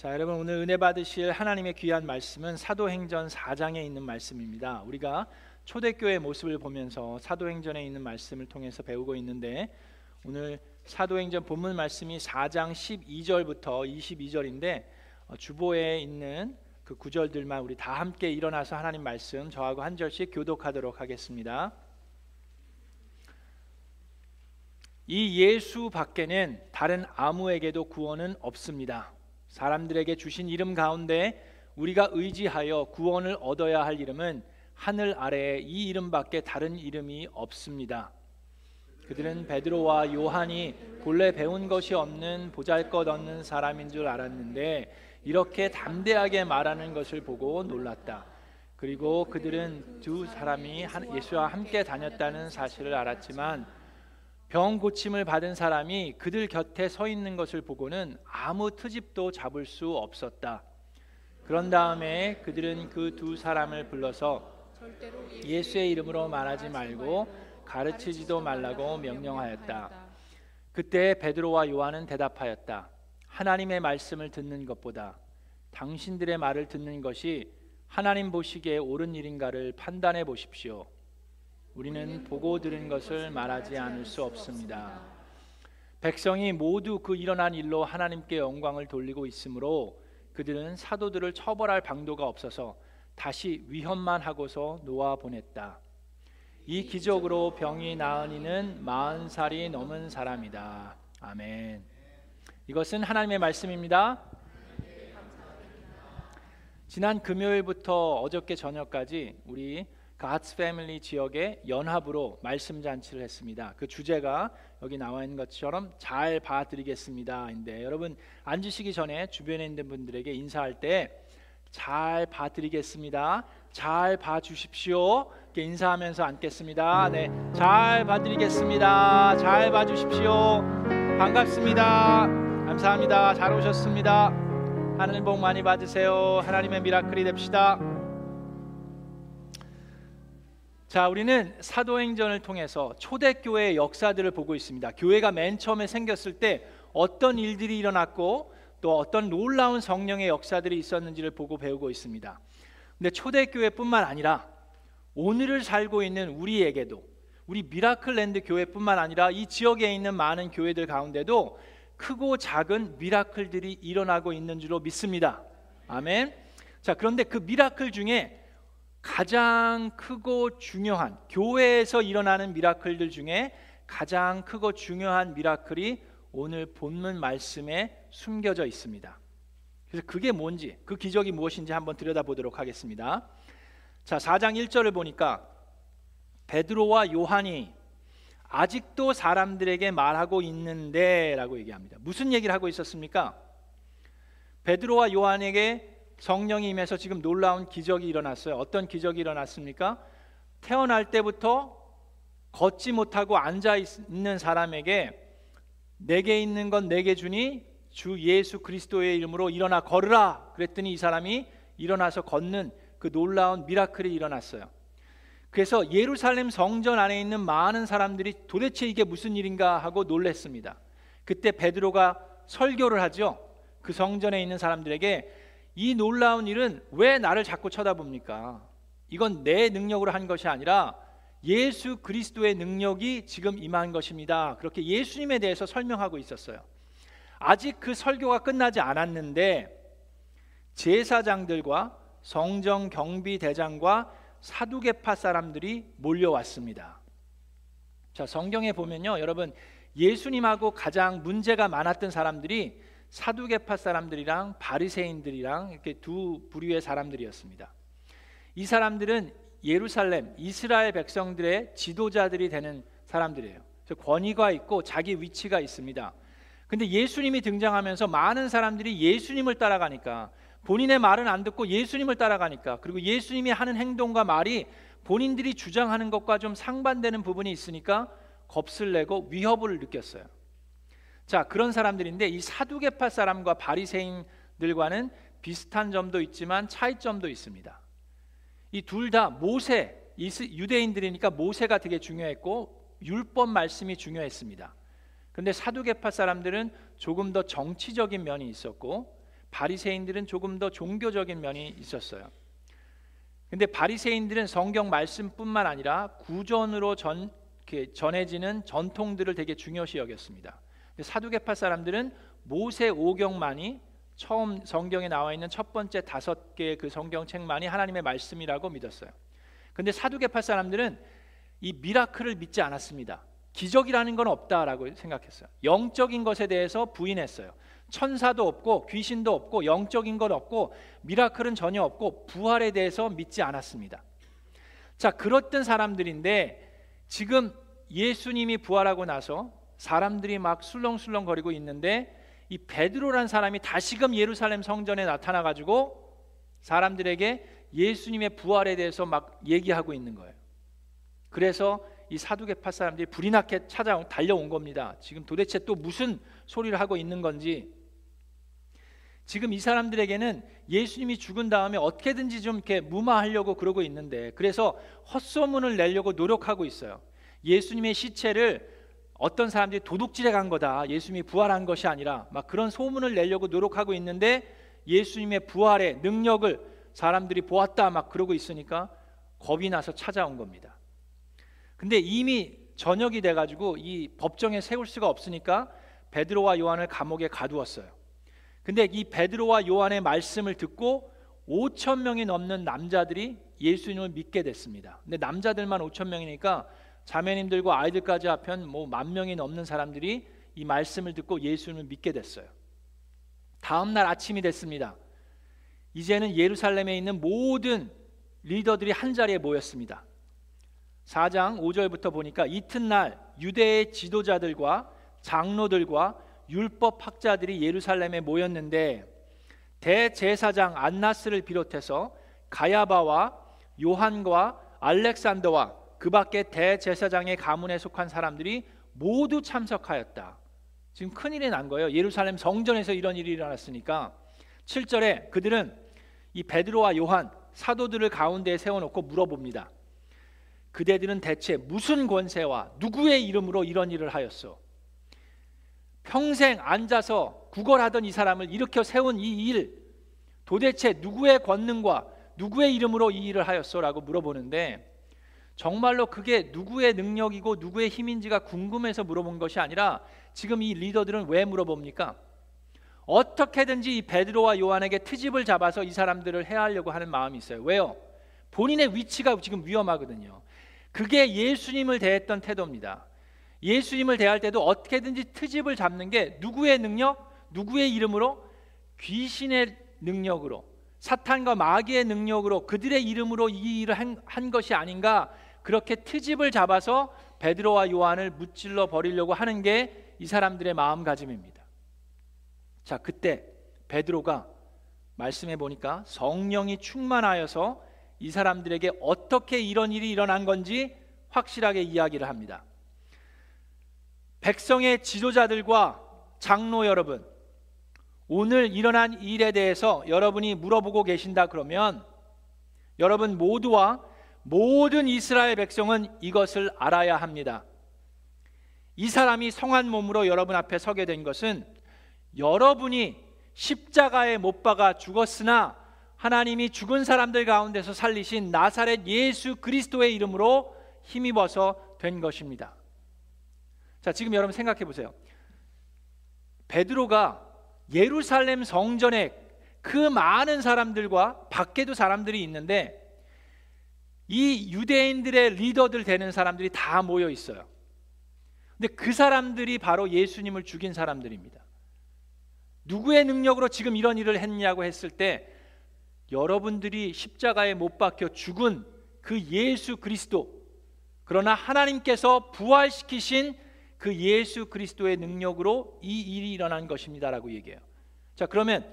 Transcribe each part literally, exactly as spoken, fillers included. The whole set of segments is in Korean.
자, 여러분 오늘 은혜 받으실 하나님의 귀한 말씀은 사도행전 사 장에 있는 말씀입니다. 우리가 초대교회의 모습을 보면서 사도행전에 있는 말씀을 통해서 배우고 있는데, 오늘 사도행전 본문 말씀이 사 장 십이 절부터 이십이 절인데 주보에 있는 그 구절들만 우리 다 함께 일어나서 하나님 말씀 저하고 한 절씩 교독하도록 하겠습니다. 이 예수 밖에는 다른 아무에게도 구원은 없습니다. 사람들에게 주신 이름 가운데 우리가 의지하여 구원을 얻어야 할 이름은 하늘 아래에 이 이름밖에 다른 이름이 없습니다. 그들은 베드로와 요한이 본래 배운 것이 없는 보잘것없는 사람인 줄 알았는데 이렇게 담대하게 말하는 것을 보고 놀랐다. 그리고 그들은 두 사람이 예수와 함께 다녔다는 사실을 알았지만 병 고침을 받은 사람이 그들 곁에 서 있는 것을 보고는 아무 트집도 잡을 수 없었다. 그런 다음에 그들은 그 두 사람을 불러서 예수의 이름으로 말하지 말고 가르치지도 말라고 명령하였다. 그때 베드로와 요한은 대답하였다. 하나님의 말씀을 듣는 것보다 당신들의 말을 듣는 것이 하나님 보시기에 옳은 일인가를 판단해 보십시오. 우리는 보고 들은 것을 말하지 않을 수 없습니다. 백성이 모두 그 일어난 일로 하나님께 영광을 돌리고 있으므로 그들은 사도들을 처벌할 방도가 없어서 다시 위협만 하고서 놓아보냈다. 이 기적으로 병이 나은 이는 마흔 살이 넘은 사람이다. 아멘. 이것은 하나님의 말씀입니다. 지난 금요일부터 어저께 저녁까지 우리 God's 패밀리 지역의 연합으로 말씀 잔치를 했습니다. 그 주제가 여기 나와 있는 것처럼 잘 봐드리겠습니다인데, 여러분 앉으시기 전에 주변에 있는 분들에게 인사할 때 잘 봐드리겠습니다, 잘 봐주십시오 이렇게 인사하면서 앉겠습니다. 네, 잘 봐드리겠습니다, 잘 봐주십시오, 반갑습니다, 감사합니다, 잘 오셨습니다, 하늘 복 많이 받으세요, 하나님의 미라클이 됩시다. 자, 우리는 사도행전을 통해서 초대교회의 역사들을 보고 있습니다. 교회가 맨 처음에 생겼을 때 어떤 일들이 일어났고 또 어떤 놀라운 성령의 역사들이 있었는지를 보고 배우고 있습니다. 근데 초대교회뿐만 아니라 오늘을 살고 있는 우리에게도, 우리 미라클랜드 교회뿐만 아니라 이 지역에 있는 많은 교회들 가운데도 크고 작은 미라클들이 일어나고 있는 줄로 믿습니다. 아멘. 자, 그런데 그 미라클 중에 가장 크고 중요한, 교회에서 일어나는 미라클들 중에 가장 크고 중요한 미라클이 오늘 본문 말씀에 숨겨져 있습니다. 그래서 그게 뭔지, 그 기적이 무엇인지 한번 들여다보도록 하겠습니다. 자, 사 장 일 절을 보니까 베드로와 요한이 아직도 사람들에게 말하고 있는데 라고 얘기합니다. 무슨 얘기를 하고 있었습니까? 베드로와 요한에게 성령이 임해서 지금 놀라운 기적이 일어났어요. 어떤 기적이 일어났습니까? 태어날 때부터 걷지 못하고 앉아있는 사람에게 내게 있는 건 내게 주니 주 예수 그리스도의 이름으로 일어나 걸으라 그랬더니 이 사람이 일어나서 걷는 그 놀라운 미라클이 일어났어요. 그래서 예루살렘 성전 안에 있는 많은 사람들이 도대체 이게 무슨 일인가 하고 놀랬습니다. 그때 베드로가 설교를 하죠. 그 성전에 있는 사람들에게 이 놀라운 일은 왜 나를 자꾸 쳐다봅니까? 이건 내 능력으로 한 것이 아니라 예수 그리스도의 능력이 지금 임한 것입니다. 그렇게 예수님에 대해서 설명하고 있었어요. 아직 그 설교가 끝나지 않았는데 제사장들과 성전 경비대장과 사두개파 사람들이 몰려왔습니다. 자, 성경에 보면요, 여러분 예수님하고 가장 문제가 많았던 사람들이 사두개파 사람들이랑 바리새인들이랑 이렇게 두 부류의 사람들이었습니다. 이 사람들은 예루살렘 이스라엘 백성들의 지도자들이 되는 사람들이에요. 권위가 있고 자기 위치가 있습니다. 근데 예수님이 등장하면서 많은 사람들이 예수님을 따라가니까, 본인의 말은 안 듣고 예수님을 따라가니까, 그리고 예수님이 하는 행동과 말이 본인들이 주장하는 것과 좀 상반되는 부분이 있으니까 겁을 내고 위협을 느꼈어요. 자, 그런 사람들인데 이 사두개파 사람과 바리새인들과는 비슷한 점도 있지만 차이점도 있습니다. 이 둘 다 모세, 유대인들이니까 모세가 되게 중요했고 율법 말씀이 중요했습니다. 그런데 사두개파 사람들은 조금 더 정치적인 면이 있었고, 바리새인들은 조금 더 종교적인 면이 있었어요. 근데 바리새인들은 성경 말씀뿐만 아니라 구전으로 전, 이렇게 전해지는 전통들을 되게 중요시 여겼습니다. 근데 사두개파 사람들은 모세 오경만이 처음 성경에 나와 있는 첫 번째 다섯 개의 그 성경책만이 하나님의 말씀이라고 믿었어요. 근데 사두개파 사람들은 이 미라클을 믿지 않았습니다. 기적이라는 건 없다라고 생각했어요. 영적인 것에 대해서 부인했어요. 천사도 없고 귀신도 없고 영적인 건 없고 미라클은 전혀 없고 부활에 대해서 믿지 않았습니다. 자, 그렇던 사람들인데 지금 예수님이 부활하고 나서 사람들이 막 술렁술렁 거리고 있는데 이 베드로란 사람이 다시금 예루살렘 성전에 나타나 가지고 사람들에게 예수님의 부활에 대해서 막 얘기하고 있는 거예요. 그래서 이 사두개파 사람들이 불이 나게 찾아 달려온 겁니다. 지금 도대체 또 무슨 소리를 하고 있는 건지. 지금 이 사람들에게는 예수님이 죽은 다음에 어떻게든지 좀 이렇게 무마하려고 그러고 있는데, 그래서 헛소문을 내려고 노력하고 있어요. 예수님의 시체를 어떤 사람들이 도둑질해 간 거다, 예수님이 부활한 것이 아니라, 막 그런 소문을 내려고 노력하고 있는데 예수님의 부활의 능력을 사람들이 보았다 막 그러고 있으니까 겁이 나서 찾아온 겁니다. 근데 이미 저녁이 돼가지고 이 법정에 세울 수가 없으니까 베드로와 요한을 감옥에 가두었어요. 근데 이 베드로와 요한의 말씀을 듣고 오천 명이 넘는 남자들이 예수님을 믿게 됐습니다. 근데 남자들만 오천 명이니까 자매님들과 아이들까지 합한 뭐 만 명이 넘는 사람들이 이 말씀을 듣고 예수님을 믿게 됐어요. 다음 날 아침이 됐습니다. 이제는 예루살렘에 있는 모든 리더들이 한 자리에 모였습니다. 사 장 오 절부터 보니까 이튿날 유대의 지도자들과 장로들과 율법학자들이 예루살렘에 모였는데 대제사장 안나스를 비롯해서 가야바와 요한과 알렉산더와 그 밖에 대제사장의 가문에 속한 사람들이 모두 참석하였다. 지금 큰일이 난 거예요. 예루살렘 성전에서 이런 일이 일어났으니까. 칠 절에 그들은 이 베드로와 요한 사도들을 가운데에 세워놓고 물어봅니다. 그대들은 대체 무슨 권세와 누구의 이름으로 이런 일을 하였소? 평생 앉아서 구걸하던 이 사람을 일으켜 세운 이 일, 도대체 누구의 권능과 누구의 이름으로 이 일을 하였소? 라고 물어보는데, 정말로 그게 누구의 능력이고 누구의 힘인지가 궁금해서 물어본 것이 아니라 지금 이 리더들은 왜 물어봅니까? 어떻게든지 이 베드로와 요한에게 트집을 잡아서 이 사람들을 해하려고 하는 마음이 있어요. 왜요? 본인의 위치가 지금 위험하거든요. 그게 예수님을 대했던 태도입니다. 예수님을 대할 때도 어떻게든지 트집을 잡는 게 누구의 능력? 누구의 이름으로? 귀신의 능력으로, 사탄과 마귀의 능력으로, 그들의 이름으로 이 일을 한, 한 것이 아닌가, 그렇게 트집을 잡아서 베드로와 요한을 무찔러 버리려고 하는 게 이 사람들의 마음가짐입니다. 자, 그때 베드로가 말씀해 보니까 성령이 충만하여서 이 사람들에게 어떻게 이런 일이 일어난 건지 확실하게 이야기를 합니다. 백성의 지도자들과 장로 여러분, 오늘 일어난 일에 대해서 여러분이 물어보고 계신다 그러면 여러분 모두와 모든 이스라엘 백성은 이것을 알아야 합니다. 이 사람이 성한 몸으로 여러분 앞에 서게 된 것은 여러분이 십자가에 못 박아 죽었으나 하나님이 죽은 사람들 가운데서 살리신 나사렛 예수 그리스도의 이름으로 힘입어서 된 것입니다. 자, 지금 여러분 생각해 보세요. 베드로가 예루살렘 성전에 그 많은 사람들과 밖에도 사람들이 있는데 이 유대인들의 리더들 되는 사람들이 다 모여 있어요. 근데 그 사람들이 바로 예수님을 죽인 사람들입니다. 누구의 능력으로 지금 이런 일을 했냐고 했을 때 여러분들이 십자가에 못 박혀 죽은 그 예수 그리스도, 그러나 하나님께서 부활시키신 그 예수 그리스도의 능력으로 이 일이 일어난 것입니다 라고 얘기해요. 자, 그러면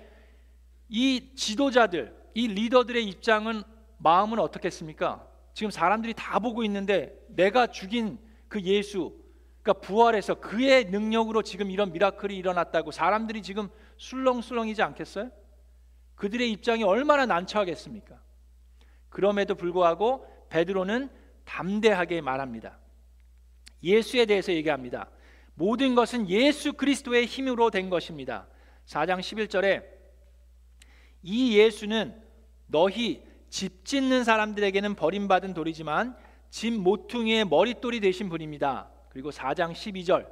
이 지도자들, 이 리더들의 입장은, 마음은 어떻겠습니까? 지금 사람들이 다 보고 있는데 내가 죽인 그 예수, 그러니까 부활해서 그의 능력으로 지금 이런 미라클이 일어났다고 사람들이 지금 술렁술렁이지 않겠어요? 그들의 입장이 얼마나 난처하겠습니까? 그럼에도 불구하고 베드로는 담대하게 말합니다. 예수에 대해서 얘기합니다. 모든 것은 예수 그리스도의 힘으로 된 것입니다. 사 장 십일 절에 이 예수는 너희 집 짓는 사람들에게는 버림받은 돌이지만 집 모퉁이의 머릿돌이 되신 분입니다. 그리고 사 장 십이 절,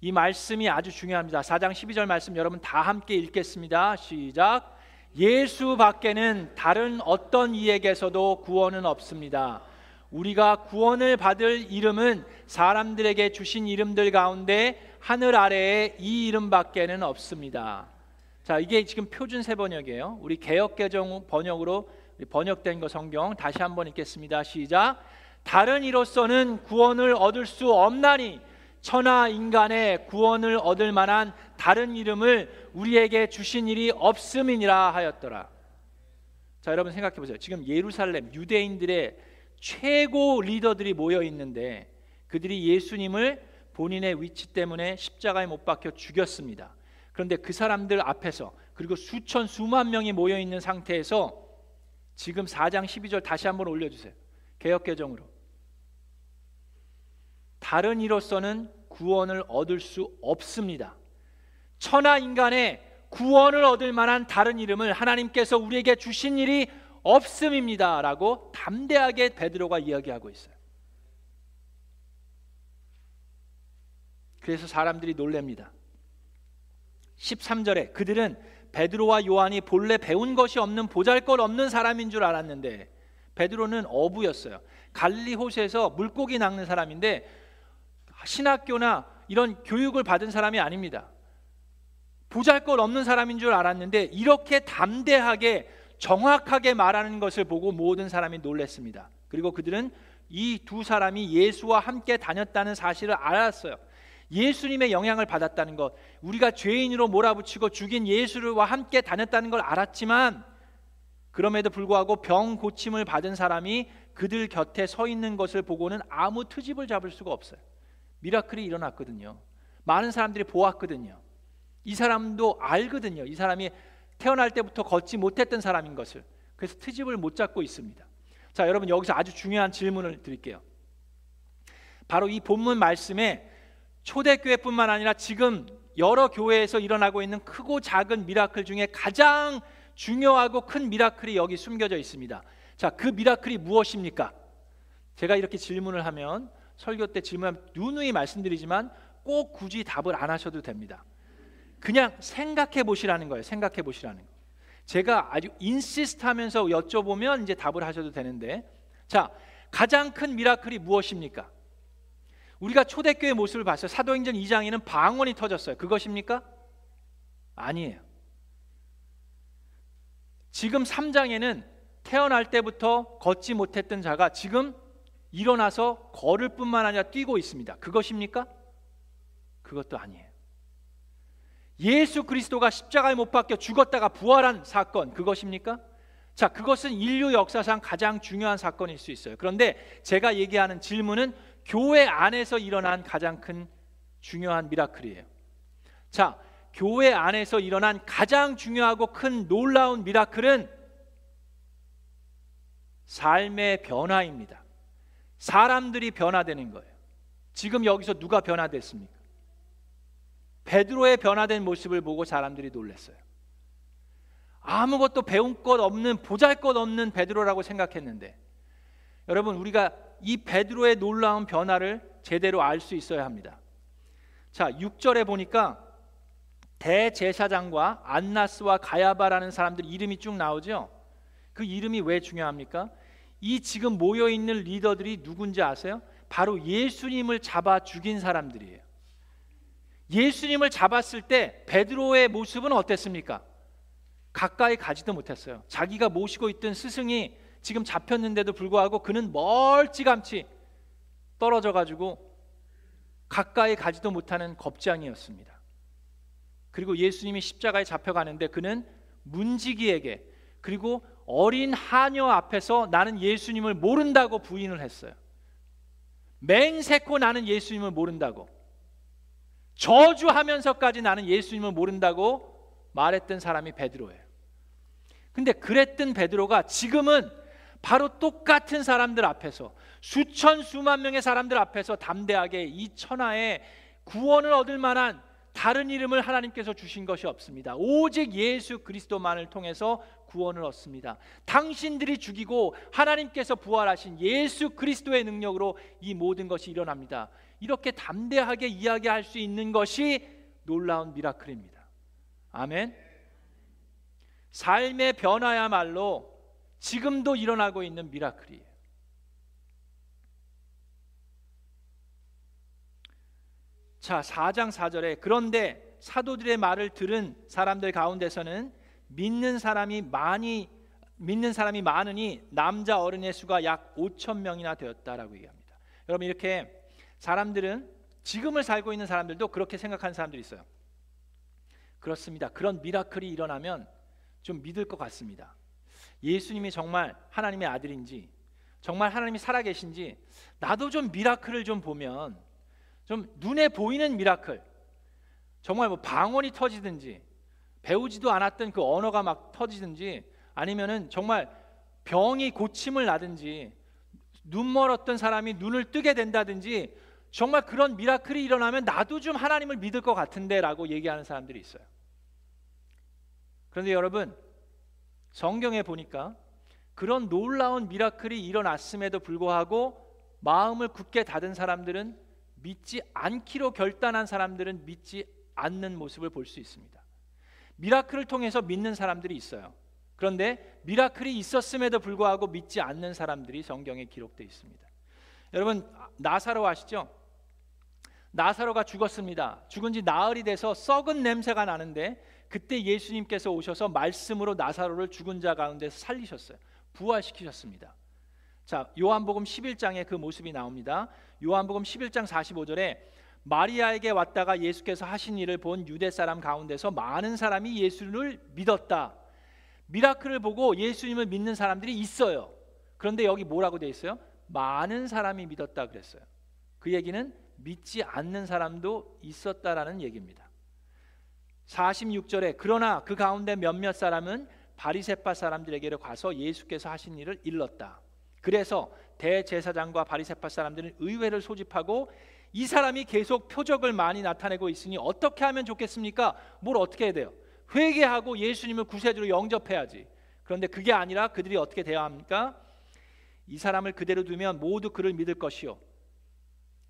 이 말씀이 아주 중요합니다. 사 장 십이 절 말씀 여러분 다 함께 읽겠습니다. 시작. 예수 밖에는 다른 어떤 이에게서도 구원은 없습니다. 우리가 구원을 받을 이름은 사람들에게 주신 이름들 가운데 하늘 아래에 이 이름밖에는 없습니다. 자, 이게 지금 표준 새 번역이에요. 우리 개역 개정 번역으로 번역된 거 성경 다시 한번 읽겠습니다. 시작. 다른 이로서는 구원을 얻을 수 없나니 천하 인간의 구원을 얻을 만한 다른 이름을 우리에게 주신 일이 없음이니라 하였더라. 자, 여러분 생각해 보세요. 지금 예루살렘 유대인들의 최고 리더들이 모여 있는데 그들이 예수님을 본인의 위치 때문에 십자가에 못 박혀 죽였습니다. 그런데 그 사람들 앞에서, 그리고 수천 수만 명이 모여 있는 상태에서 지금 사 장 십이 절 다시 한번 올려주세요. 개역 개정으로. 다른 이로서는 구원을 얻을 수 없습니다. 천하 인간의 구원을 얻을 만한 다른 이름을 하나님께서 우리에게 주신 일이 없음입니다 라고 담대하게 베드로가 이야기하고 있어요. 그래서 사람들이 놀랍니다. 십삼 절에 그들은 베드로와 요한이 본래 배운 것이 없는 보잘것없는 사람인 줄 알았는데, 베드로는 어부였어요. 갈릴리 호수에서 물고기 낚는 사람인데 신학교나 이런 교육을 받은 사람이 아닙니다. 보잘것없는 사람인 줄 알았는데 이렇게 담대하게 정확하게 말하는 것을 보고 모든 사람이 놀랐습니다. 그리고 그들은 이 두 사람이 예수와 함께 다녔다는 사실을 알았어요. 예수님의 영향을 받았다는 것, 우리가 죄인으로 몰아붙이고 죽인 예수와 함께 다녔다는 걸 알았지만 그럼에도 불구하고 병 고침을 받은 사람이 그들 곁에 서 있는 것을 보고는 아무 트집을 잡을 수가 없어요. 미라클이 일어났거든요. 많은 사람들이 보았거든요. 이 사람도 알거든요. 이 사람이 태어날 때부터 걷지 못했던 사람인 것을. 그래서 트집을 못 잡고 있습니다. 자, 여러분 여기서 아주 중요한 질문을 드릴게요. 바로 이 본문 말씀에 초대교회뿐만 아니라 지금 여러 교회에서 일어나고 있는 크고 작은 미라클 중에 가장 중요하고 큰 미라클이 여기 숨겨져 있습니다. 자, 그 미라클이 무엇입니까? 제가 이렇게 질문을 하면, 설교 때 질문하면 누누이 말씀드리지만 꼭 굳이 답을 안 하셔도 됩니다. 그냥 생각해 보시라는 거예요. 생각해 보시라는 거. 제가 아주 인시스트하면서 여쭤보면 이제 답을 하셔도 되는데, 자, 가장 큰 미라클이 무엇입니까? 우리가 초대교회 모습을 봤어요. 사도행전 이 장에는 방언이 터졌어요. 그것입니까? 아니에요. 지금 삼 장에는 태어날 때부터 걷지 못했던 자가 지금 일어나서 걸을 뿐만 아니라 뛰고 있습니다. 그것입니까? 그것도 아니에요. 예수 그리스도가 십자가에 못 박혀 죽었다가 부활한 사건, 그것입니까? 자, 그것은 인류 역사상 가장 중요한 사건일 수 있어요. 그런데 제가 얘기하는 질문은 교회 안에서 일어난 가장 큰 중요한 미라클이에요. 자, 교회 안에서 일어난 가장 중요하고 큰 놀라운 미라클은 삶의 변화입니다. 사람들이 변화되는 거예요. 지금 여기서 누가 변화됐습니까? 베드로의 변화된 모습을 보고 사람들이 놀랐어요. 아무것도 배운 것 없는 보잘것없는 베드로라고 생각했는데, 여러분 우리가 이 베드로의 놀라운 변화를 제대로 알 수 있어야 합니다. 자, 육 절에 보니까 대제사장과 안나스와 가야바라는 사람들 이름이 쭉 나오죠. 그 이름이 왜 중요합니까? 이 지금 모여있는 리더들이 누군지 아세요? 바로 예수님을 잡아 죽인 사람들이에요. 예수님을 잡았을 때 베드로의 모습은 어땠습니까? 가까이 가지도 못했어요. 자기가 모시고 있던 스승이 지금 잡혔는데도 불구하고 그는 멀찌감치 떨어져가지고 가까이 가지도 못하는 겁장이었습니다. 그리고 예수님이 십자가에 잡혀가는데 그는 문지기에게, 그리고 어린 하녀 앞에서 나는 예수님을 모른다고 부인을 했어요. 맹세코 나는 예수님을 모른다고, 저주하면서까지 나는 예수님을 모른다고 말했던 사람이 베드로예요. 근데 그랬던 베드로가 지금은 바로 똑같은 사람들 앞에서, 수천 수만 명의 사람들 앞에서 담대하게 이 천하에 구원을 얻을 만한 다른 이름을 하나님께서 주신 것이 없습니다. 오직 예수 그리스도만을 통해서 구원을 얻습니다. 당신들이 죽이고 하나님께서 부활하신 예수 그리스도의 능력으로 이 모든 것이 일어납니다. 이렇게 담대하게 이야기할 수 있는 것이 놀라운 미라클입니다. 아멘. 삶의 변화야말로 지금도 일어나고 있는 미라클이에요. 자, 사 장 사 절에 그런데 사도들의 말을 들은 사람들 가운데서는 믿는 사람이 많이 믿는 사람이 많으니 남자 어른의 수가 약 오천 명이나 되었다라고 얘기합니다. 여러분, 이렇게 사람들은, 지금을 살고 있는 사람들도 그렇게 생각하는 사람들이 있어요. 그렇습니다. 그런 미라클이 일어나면 좀 믿을 것 같습니다. 예수님이 정말 하나님의 아들인지, 정말 하나님이 살아계신지, 나도 좀 미라클을 좀 보면, 좀 눈에 보이는 미라클, 정말 뭐 방언이 터지든지, 배우지도 않았던 그 언어가 막 터지든지, 아니면은 정말 병이 고침을 나든지, 눈 멀었던 사람이 눈을 뜨게 된다든지, 정말 그런 미라클이 일어나면 나도 좀 하나님을 믿을 것 같은데 라고 얘기하는 사람들이 있어요. 그런데 여러분, 성경에 보니까 그런 놀라운 미라클이 일어났음에도 불구하고 마음을 굳게 닫은 사람들은, 믿지 않기로 결단한 사람들은 믿지 않는 모습을 볼 수 있습니다. 미라클을 통해서 믿는 사람들이 있어요. 그런데 미라클이 있었음에도 불구하고 믿지 않는 사람들이 성경에 기록되어 있습니다. 여러분, 나사로 아시죠? 나사로가 죽었습니다. 죽은 지 나흘이 돼서 썩은 냄새가 나는데, 그때 예수님께서 오셔서 말씀으로 나사로를 죽은 자 가운데서 살리셨어요. 부활시키셨습니다. 자, 요한복음 십일 장에 그 모습이 나옵니다. 요한복음 십일 장 사십오 절에 마리아에게 왔다가 예수께서 하신 일을 본 유대 사람 가운데서 많은 사람이 예수를 믿었다. 미라클을 보고 예수님을 믿는 사람들이 있어요. 그런데 여기 뭐라고 돼 있어요? 많은 사람이 믿었다 그랬어요. 그 얘기는 믿지 않는 사람도 있었다라는 얘기입니다. 사십육 절에 그러나 그 가운데 몇몇 사람은 바리새파 사람들에게로 가서 예수께서 하신 일을 일렀다. 그래서 대제사장과 바리새파 사람들은 의회를 소집하고, 이 사람이 계속 표적을 많이 나타내고 있으니 어떻게 하면 좋겠습니까? 뭘 어떻게 해야 돼요? 회개하고 예수님을 구세주로 영접해야지. 그런데 그게 아니라 그들이 어떻게 돼야 합니까? 이 사람을 그대로 두면 모두 그를 믿을 것이요,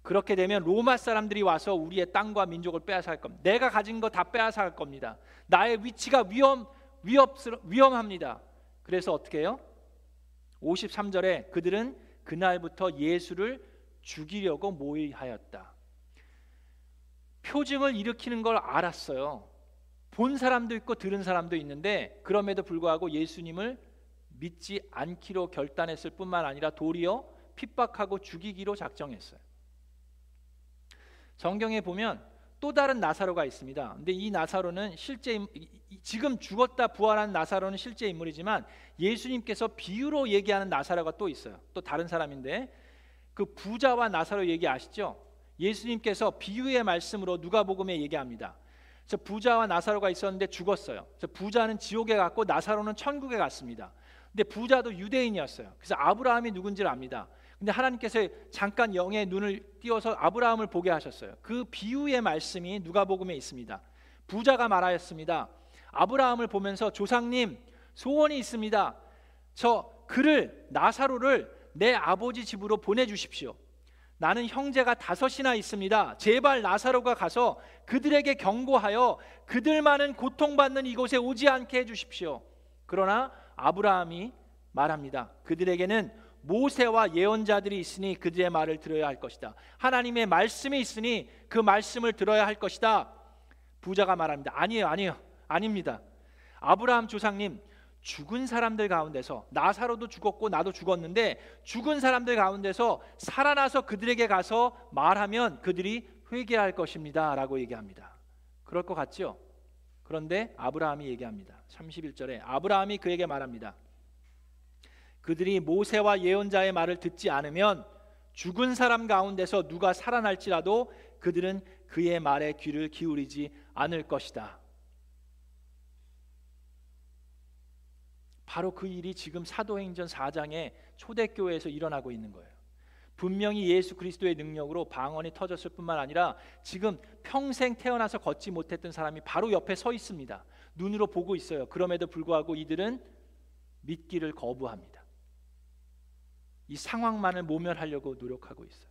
그렇게 되면 로마 사람들이 와서 우리의 땅과 민족을 빼앗아갈 겁니다. 내가 가진 거 다 빼앗아갈 겁니다. 나의 위치가 위험, 위협스러, 위험합니다. 그래서 어떻게 해요? 오십삼 절에 그들은 그날부터 예수를 죽이려고 모의하였다. 표징을 일으키는 걸 알았어요. 본 사람도 있고 들은 사람도 있는데, 그럼에도 불구하고 예수님을 믿지 않기로 결단했을 뿐만 아니라 도리어 핍박하고 죽이기로 작정했어요. 성경에 보면 또 다른 나사로가 있습니다. 근데 이 나사로는 실제, 지금 죽었다 부활한 나사로는 실제 인물이지만, 예수님께서 비유로 얘기하는 나사로가 또 있어요. 또 다른 사람인데, 그 부자와 나사로 얘기 아시죠? 예수님께서 비유의 말씀으로 누가복음에 얘기합니다. 저 부자와 나사로가 있었는데 죽었어요. 저 부자는 지옥에 갔고 나사로는 천국에 갔습니다. 근데 부자도 유대인이었어요. 그래서 아브라함이 누군지를 압니다. 근데 하나님께서 잠깐 영의 눈을 띄워서 아브라함을 보게 하셨어요. 그 비유의 말씀이 누가복음에 있습니다. 부자가 말하였습니다. 아브라함을 보면서 조상님, 소원이 있습니다. 저 그를, 나사로를 내 아버지 집으로 보내주십시오. 나는 형제가 다섯이나 있습니다. 제발 나사로가 가서 그들에게 경고하여 그들만은 고통받는 이곳에 오지 않게 해주십시오. 그러나 아브라함이 말합니다. 그들에게는 모세와 예언자들이 있으니 그들의 말을 들어야 할 것이다. 하나님의 말씀이 있으니 그 말씀을 들어야 할 것이다. 부자가 말합니다. 아니에요, 아니에요, 아닙니다. 아브라함 조상님, 죽은 사람들 가운데서, 나사로도 죽었고 나도 죽었는데, 죽은 사람들 가운데서 살아나서 그들에게 가서 말하면 그들이 회개할 것입니다 라고 얘기합니다. 그럴 것 같죠? 그런데 아브라함이 얘기합니다. 삼십일 절에 아브라함이 그에게 말합니다. 그들이 모세와 예언자의 말을 듣지 않으면 죽은 사람 가운데서 누가 살아날지라도 그들은 그의 말에 귀를 기울이지 않을 것이다. 바로 그 일이 지금 사도행전 사 장의 초대교회에서 일어나고 있는 거예요. 분명히 예수 그리스도의 능력으로 방언이 터졌을 뿐만 아니라 지금 평생 태어나서 걷지 못했던 사람이 바로 옆에 서 있습니다. 눈으로 보고 있어요. 그럼에도 불구하고 이들은 믿기를 거부합니다. 이 상황만을 모면하려고 노력하고 있어요.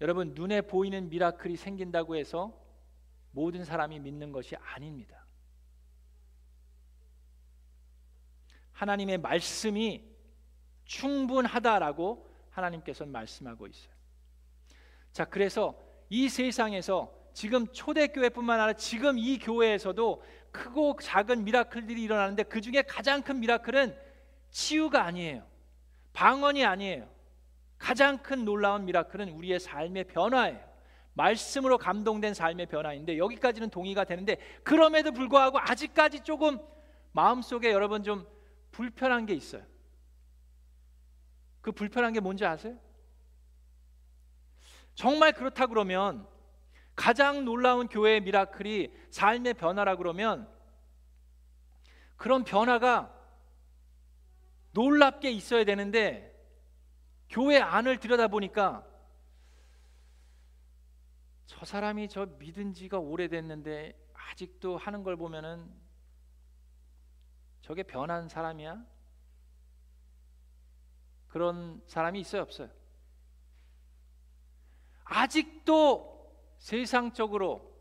여러분, 눈에 보이는 미라클이 생긴다고 해서 모든 사람이 믿는 것이 아닙니다. 하나님의 말씀이 충분하다라고 하나님께서는 말씀하고 있어요. 자, 그래서 이 세상에서 지금 초대교회뿐만 아니라 지금 이 교회에서도 크고 작은 미라클들이 일어나는데 그 중에 가장 큰 미라클은 치유가 아니에요. 방언이 아니에요. 가장 큰 놀라운 미라클은 우리의 삶의 변화예요. 말씀으로 감동된 삶의 변화인데 여기까지는 동의가 되는데 그럼에도 불구하고 아직까지 조금 마음속에 여러분 좀 불편한 게 있어요. 그 불편한 게 뭔지 아세요? 정말 그렇다 그러면 가장 놀라운 교회의 미라클이 삶의 변화라 그러면 그런 변화가 놀랍게 있어야 되는데 교회 안을 들여다보니까 저 사람이 저 믿은 지가 오래됐는데 아직도 하는 걸 보면은 저게 변한 사람이야? 그런 사람이 있어요, 없어요? 아직도 세상적으로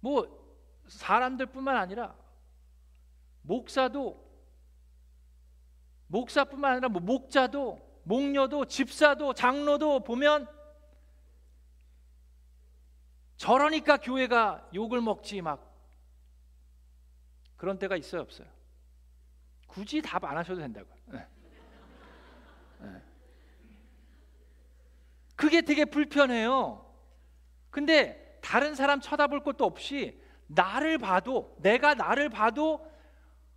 뭐 사람들뿐만 아니라 목사도 목사뿐만 아니라 뭐 목자도 목녀도 집사도 장로도 보면 저러니까 교회가 욕을 먹지 막 그런 때가 있어요, 없어요? 굳이 답 안 하셔도 된다고요. 네. 네. 그게 되게 불편해요. 근데 다른 사람 쳐다볼 것도 없이 나를 봐도 내가 나를 봐도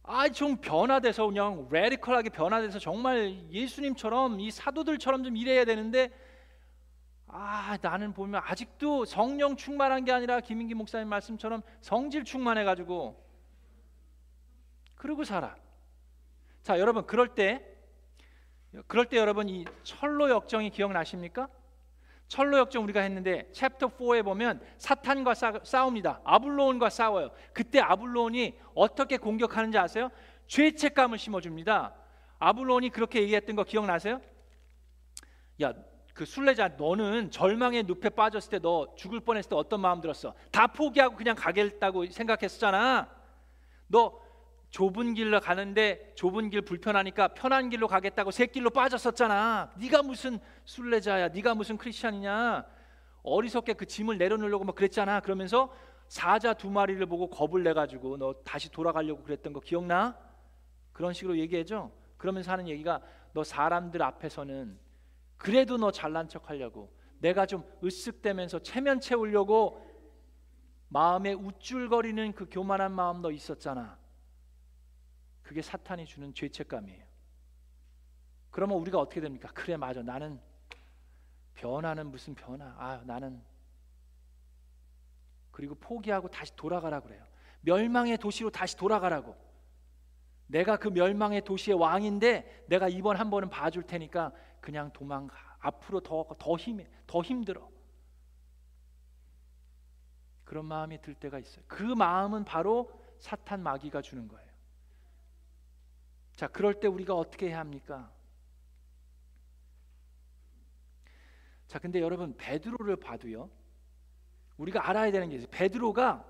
아, 좀 변화돼서 그냥 레디컬하게 변화돼서 정말 예수님처럼 이 사도들처럼 좀 일해야 되는데 아, 나는 보면 아직도 성령 충만한 게 아니라 김인기 목사님 말씀처럼 성질 충만해가지고 그러고 살아. 자, 여러분 그럴 때 그럴 때 여러분 이 철로 역정이 기억나십니까? 철로 역정 우리가 했는데 챕터 사에 보면 사탄과 싸, 싸웁니다. 아블론과 싸워요. 그때 아블론이 어떻게 공격하는지 아세요? 죄책감을 심어줍니다. 아블론이 그렇게 얘기했던 거 기억나세요? 야, 그 순례자 너는 절망의 늪에 빠졌을 때 너 죽을 뻔했을 때 어떤 마음 들었어? 다 포기하고 그냥 가겠다고 생각했었잖아. 너 좁은 길로 가는데 좁은 길 불편하니까 편한 길로 가겠다고 새길로 빠졌었잖아. 네가 무슨 순례자야, 네가 무슨 크리스찬이냐, 어리석게 그 짐을 내려놓으려고 막 그랬잖아. 그러면서 사자 두 마리를 보고 겁을 내가지고 너 다시 돌아가려고 그랬던 거 기억나? 그런 식으로 얘기해줘. 그러면서 하는 얘기가 너 사람들 앞에서는 그래도 너 잘난 척하려고 내가 좀 으쓱대면서 체면 채우려고 마음에 우쭐거리는 그 교만한 마음 너 있었잖아. 그게 사탄이 주는 죄책감이에요. 그러면 우리가 어떻게 됩니까? 그래 맞아, 나는 변화는 무슨 변화, 아 나는, 그리고 포기하고 다시 돌아가라 그래요. 멸망의 도시로 다시 돌아가라고. 내가 그 멸망의 도시의 왕인데 내가 이번 한 번은 봐줄 테니까 그냥 도망가. 앞으로 더, 더 힘, 더 힘들어. 그런 마음이 들 때가 있어요. 그 마음은 바로 사탄 마귀가 주는 거예요. 자, 그럴 때 우리가 어떻게 해야 합니까? 자, 근데 여러분 베드로를 봐도요 우리가 알아야 되는 게 있어요. 베드로가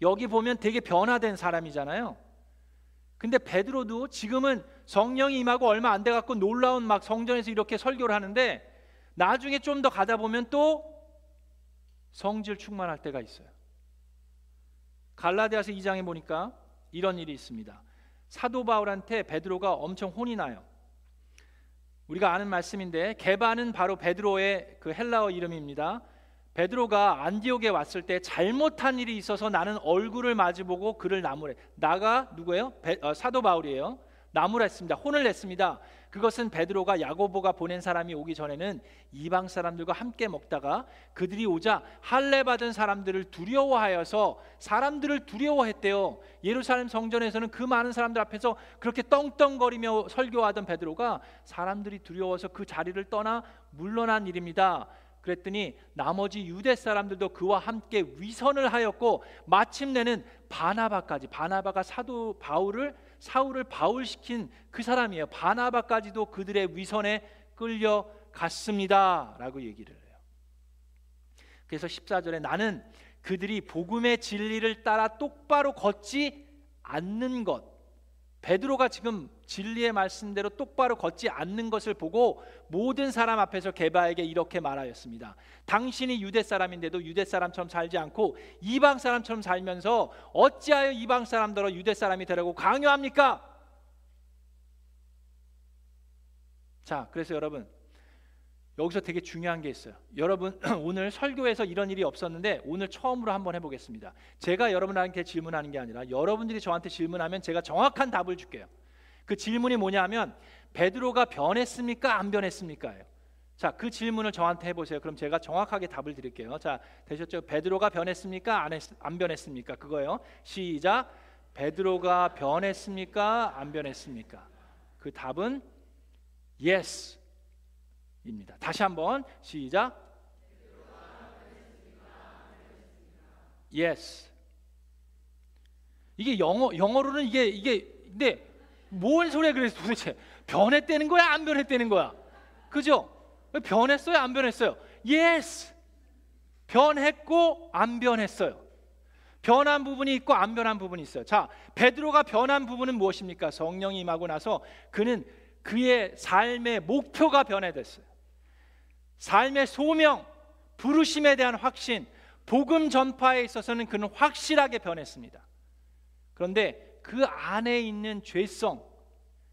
여기 보면 되게 변화된 사람이잖아요. 근데 베드로도 지금은 성령이 임하고 얼마 안 돼갖고 놀라운 막 성전에서 이렇게 설교를 하는데 나중에 좀 더 가다 보면 또 성질 충만할 때가 있어요. 갈라디아서 이 장에 보니까 이런 일이 있습니다. 사도 바울한테 베드로가 엄청 혼이 나요. 우리가 아는 말씀인데 게바는 바로 베드로의 그 헬라어 이름입니다. 베드로가 안디옥에 왔을 때 잘못한 일이 있어서 나는 얼굴을 마주보고 그를 나무래. 나가 누구예요? 베, 어, 사도 바울이에요. 나무랐습니다. 혼을 냈습니다. 그것은 베드로가 야고보가 보낸 사람이 오기 전에는 이방 사람들과 함께 먹다가 그들이 오자 할례받은 사람들을 두려워하여서 사람들을 두려워했대요. 예루살렘 성전에서는 그 많은 사람들 앞에서 그렇게 떵떵거리며 설교하던 베드로가 사람들이 두려워서 그 자리를 떠나 물러난 일입니다. 그랬더니 나머지 유대 사람들도 그와 함께 위선을 하였고 마침내는 바나바까지, 바나바가 사도 바울을 사울을 바울시킨 그 사람이에요. 바나바까지도 그들의 위선에 끌려갔습니다 라고 얘기를 해요. 그래서 십사 절에 나는 그들이 복음의 진리를 따라 똑바로 걷지 않는 것, 베드로가 지금 진리의 말씀대로 똑바로 걷지 않는 것을 보고 모든 사람 앞에서 게바에게 이렇게 말하였습니다. 당신이 유대 사람인데도 유대 사람처럼 살지 않고 이방 사람처럼 살면서 어찌하여 이방 사람더러 유대 사람이 되라고 강요합니까? 자, 그래서 여러분 여기서 되게 중요한 게 있어요. 여러분 오늘 설교에서 이런 일이 없었는데 오늘 처음으로 한번 해보겠습니다. 제가 여러분한테 질문하는 게 아니라 여러분들이 저한테 질문하면 제가 정확한 답을 줄게요. 그 질문이 뭐냐면 베드로가 변했습니까? 안 변했습니까? 자, 그 질문을 저한테 해보세요. 그럼 제가 정확하게 답을 드릴게요. 자, 되셨죠? 베드로가 변했습니까? 안, 했, 안 변했습니까? 그거예요. 시작. 베드로가 변했습니까? 안 변했습니까? 그 답은 yes 입니다. 다시 한번 시작. Yes. 이게 영어 영어로는 이게 이게 근데 뭔 소리야? 그래서 도대체 변했다는 거야? 안 변했다는 거야? 그죠? 변했어요? 안 변했어요? Yes. 변했고 안 변했어요. 변한 부분이 있고 안 변한 부분이 있어요. 자, 베드로가 변한 부분은 무엇입니까? 성령이 임하고 나서 그는 그의 삶의 목표가 변화됐어요. 삶의 소명, 부르심에 대한 확신, 복음 전파에 있어서는 그는 확실하게 변했습니다. 그런데 그 안에 있는 죄성,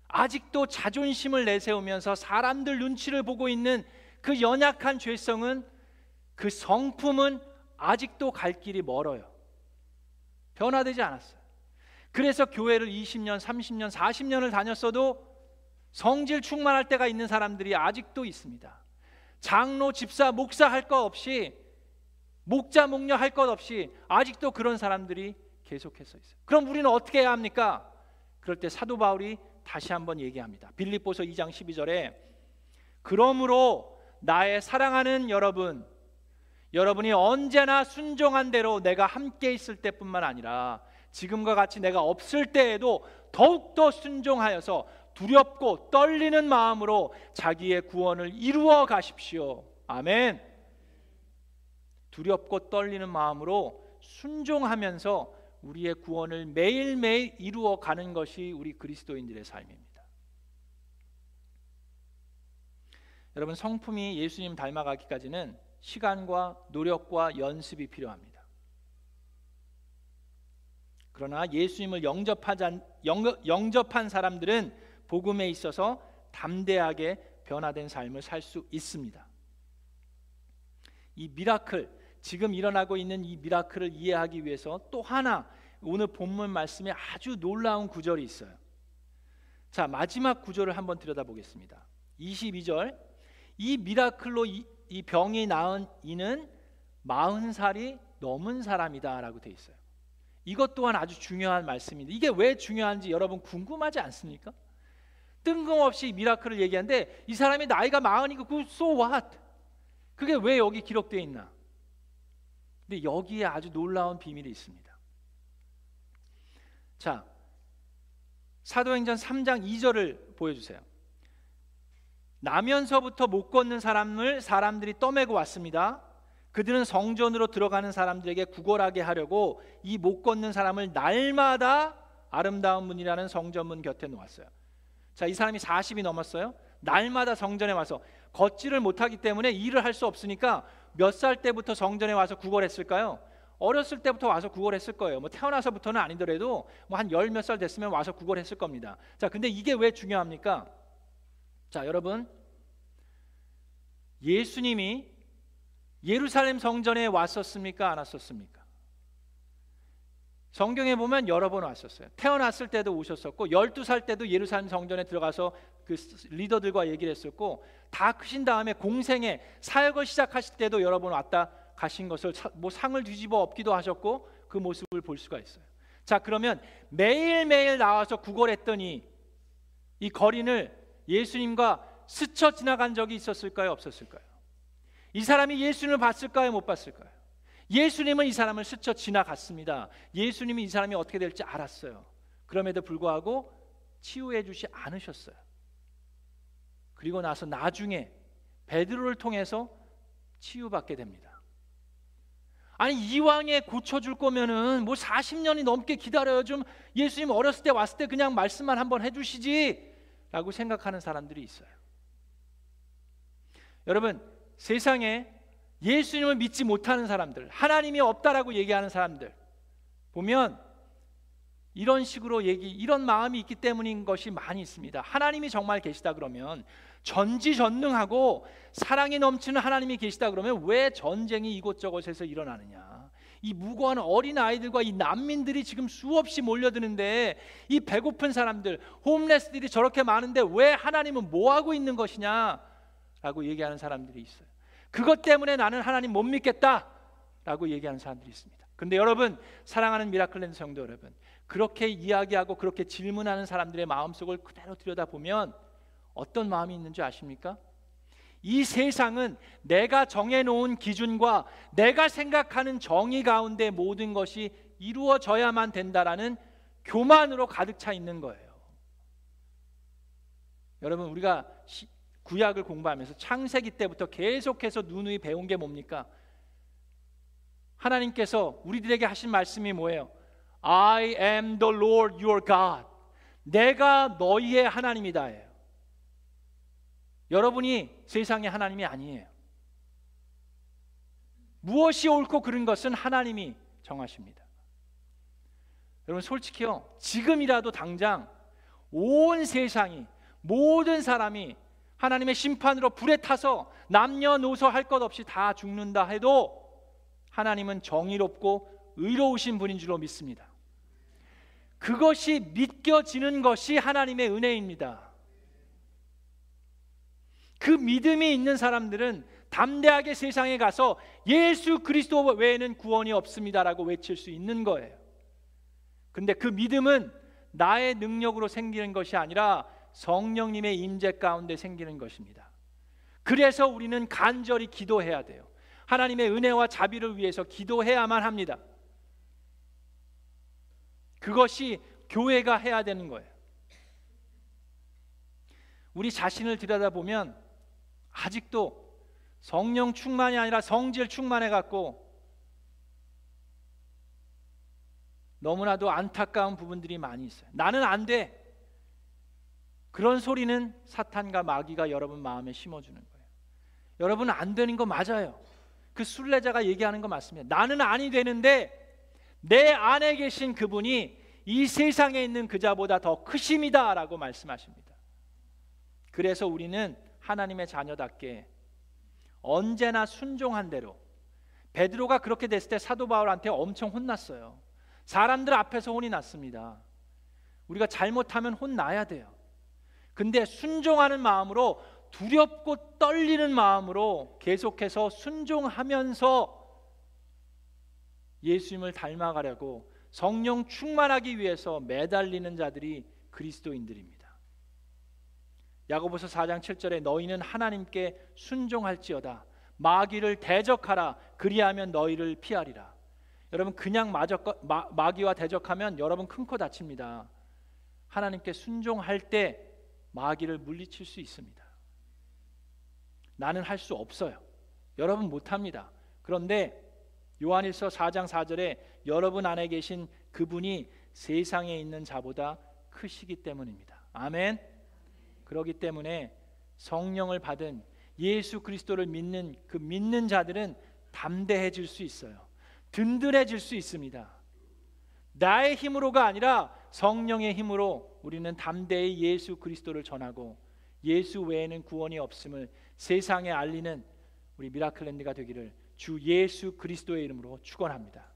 아직도 자존심을 내세우면서 사람들 눈치를 보고 있는 그 연약한 죄성은, 그 성품은 아직도 갈 길이 멀어요. 변화되지 않았어요. 그래서 교회를 이십 년, 삼십 년, 사십 년을 다녔어도 성질 충만할 때가 있는 사람들이 아직도 있습니다. 장로, 집사, 목사 할 것 없이, 목자, 목녀 할 것 없이 아직도 그런 사람들이 계속해서 있어요. 그럼 우리는 어떻게 해야 합니까? 그럴 때 사도 바울이 다시 한번 얘기합니다. 빌립보서 이 장 십이 절에 그러므로 나의 사랑하는 여러분, 여러분이 언제나 순종한 대로 내가 함께 있을 때뿐만 아니라 지금과 같이 내가 없을 때에도 더욱더 순종하여서 두렵고 떨리는 마음으로 자기의 구원을 이루어 가십시오. 아멘. 두렵고 떨리는 마음으로 순종하면서 우리의 구원을 매일매일 이루어 가는 것이 우리 그리스도인들의 삶입니다. 여러분, 성품이 예수님 닮아가기까지는 시간과 노력과 연습이 필요합니다. 그러나 예수님을 영접하자, 영, 영접한 사람들은 복음에 있어서 담대하게 변화된 삶을 살 수 있습니다. 이 미라클, 지금 일어나고 있는 이 미라클을 이해하기 위해서 또 하나 오늘 본문 말씀에 아주 놀라운 구절이 있어요. 자, 마지막 구절을 한번 들여다보겠습니다. 이십이 절. 이 미라클로 이, 이 병이 나은 이는 마흔 살이 넘은 사람이다 라고 되어 있어요. 이것 또한 아주 중요한 말씀인데 이게 왜 중요한지 여러분 궁금하지 않습니까? 뜬금없이 미라클을 얘기하는데 이 사람이 나이가 마흔이고 그 so what? 그게 왜 여기 기록되어 있나? 근데 여기에 아주 놀라운 비밀이 있습니다. 자, 사도행전 삼 장 이 절을 보여주세요. 나면서부터 못 걷는 사람을 사람들이 떠매고 왔습니다. 그들은 성전으로 들어가는 사람들에게 구걸하게 하려고 이 못 걷는 사람을 날마다 아름다운 문이라는 성전문 곁에 놓았어요. 자, 이 사람이 사십이 넘었어요. 날마다 성전에 와서 걷지를 못하기 때문에 일을 할 수 없으니까 몇 살 때부터 성전에 와서 구걸했을까요? 어렸을 때부터 와서 구걸했을 거예요. 뭐 태어나서부터는 아니더라도 뭐 한 열 몇 살 됐으면 와서 구걸했을 겁니다. 자, 근데 이게 왜 중요합니까? 자, 여러분, 예수님이 예루살렘 성전에 왔었습니까? 안 왔었습니까? 성경에 보면 여러 번 왔었어요. 태어났을 때도 오셨었고 열두 살 때도 예루살렘 성전에 들어가서 그 리더들과 얘기를 했었고, 다 크신 다음에 공생에 사역을 시작하실 때도 여러 번 왔다 가신 것을 뭐 상을 뒤집어 엎기도 하셨고 그 모습을 볼 수가 있어요. 자, 그러면 매일매일 나와서 구걸했더니 이 거린을 예수님과 스쳐 지나간 적이 있었을까요? 없었을까요? 이 사람이 예수님을 봤을까요? 못 봤을까요? 예수님은 이 사람을 스쳐 지나갔습니다. 예수님이 이 사람이 어떻게 될지 알았어요. 그럼에도 불구하고 치유해 주지 않으셨어요. 그리고 나서 나중에 베드로를 통해서 치유받게 됩니다. 아니, 이왕에 고쳐줄 거면은 뭐 사십 년이 넘게 기다려요. 좀 예수님 어렸을 때 왔을 때 그냥 말씀만 한번 해주시지 라고 생각하는 사람들이 있어요. 여러분, 세상에 예수님을 믿지 못하는 사람들, 하나님이 없다라고 얘기하는 사람들 보면 이런 식으로 얘기, 이런 마음이 있기 때문인 것이 많이 있습니다. 하나님이 정말 계시다 그러면, 전지전능하고 사랑이 넘치는 하나님이 계시다 그러면 왜 전쟁이 이곳저곳에서 일어나느냐, 이 무고한 어린아이들과 이 난민들이 지금 수없이 몰려드는데, 이 배고픈 사람들, 홈레스들이 저렇게 많은데 왜 하나님은 뭐하고 있는 것이냐 라고 얘기하는 사람들이 있어요. 그것 때문에 나는 하나님 못 믿겠다 라고 얘기하는 사람들이 있습니다. 근데 여러분, 사랑하는 미라클랜드 성도 여러분, 그렇게 이야기하고 그렇게 질문하는 사람들의 마음속을 그대로 들여다보면 어떤 마음이 있는지 아십니까? 이 세상은 내가 정해놓은 기준과 내가 생각하는 정의 가운데 모든 것이 이루어져야만 된다라는 교만으로 가득 차 있는 거예요. 여러분, 우리가 시, 구약을 공부하면서 창세기 때부터 계속해서 누누이 배운 게 뭡니까? 하나님께서 우리들에게 하신 말씀이 뭐예요? I am the Lord your God. 내가 너희의 하나님이다 예요. 여러분이 세상의 하나님이 아니에요. 무엇이 옳고 그른 것은 하나님이 정하십니다. 여러분, 솔직히요, 지금이라도 당장 온 세상이, 모든 사람이 하나님의 심판으로 불에 타서 남녀노소 할 것 없이 다 죽는다 해도 하나님은 정의롭고 의로우신 분인 줄로 믿습니다. 그것이 믿겨지는 것이 하나님의 은혜입니다. 그 믿음이 있는 사람들은 담대하게 세상에 가서 예수 그리스도 외에는 구원이 없습니다라고 외칠 수 있는 거예요. 근데 그 믿음은 나의 능력으로 생기는 것이 아니라 성령님의 임재 가운데 생기는 것입니다. 그래서 우리는 간절히 기도해야 돼요. 하나님의 은혜와 자비를 위해서 기도해야만 합니다. 그것이 교회가 해야 되는 거예요. 우리 자신을 들여다보면 아직도 성령 충만이 아니라 성질 충만해 갖고 너무나도 안타까운 부분들이 많이 있어요. 나는 안 돼. 그런 소리는 사탄과 마귀가 여러분 마음에 심어주는 거예요. 여러분, 안 되는 거 맞아요. 그 순례자가 얘기하는 거 맞습니다. 나는 아니 되는데 내 안에 계신 그분이 이 세상에 있는 그자보다 더 크심이다 라고 말씀하십니다. 그래서 우리는 하나님의 자녀답게 언제나 순종한 대로, 베드로가 그렇게 됐을 때 사도 바울한테 엄청 혼났어요. 사람들 앞에서 혼이 났습니다. 우리가 잘못하면 혼나야 돼요. 근데 순종하는 마음으로, 두렵고 떨리는 마음으로 계속해서 순종하면서 예수님을 닮아가려고 성령 충만하기 위해서 매달리는 자들이 그리스도인들입니다. 야고보서 사 장 칠 절에 너희는 하나님께 순종할지어다. 마귀를 대적하라. 그리하면 너희를 피하리라. 여러분, 그냥 마적, 마, 마귀와 대적하면 여러분 큰 코 다칩니다. 하나님께 순종할 때 마귀를 물리칠 수 있습니다. 나는 할 수 없어요. 여러분 못합니다. 그런데 요한일서 사 장 사 절에 여러분 안에 계신 그분이 세상에 있는 자보다 크시기 때문입니다. 아멘. 그렇기 때문에 성령을 받은 예수 그리스도를 믿는 그 믿는 자들은 담대해질 수 있어요. 든든해질 수 있습니다. 나의 힘으로가 아니라 성령의 힘으로 우리는 담대히 예수 그리스도를 전하고 예수 외에는 구원이 없음을 세상에 알리는 우리 미라클랜드가 되기를 주 예수 그리스도의 이름으로 축원합니다.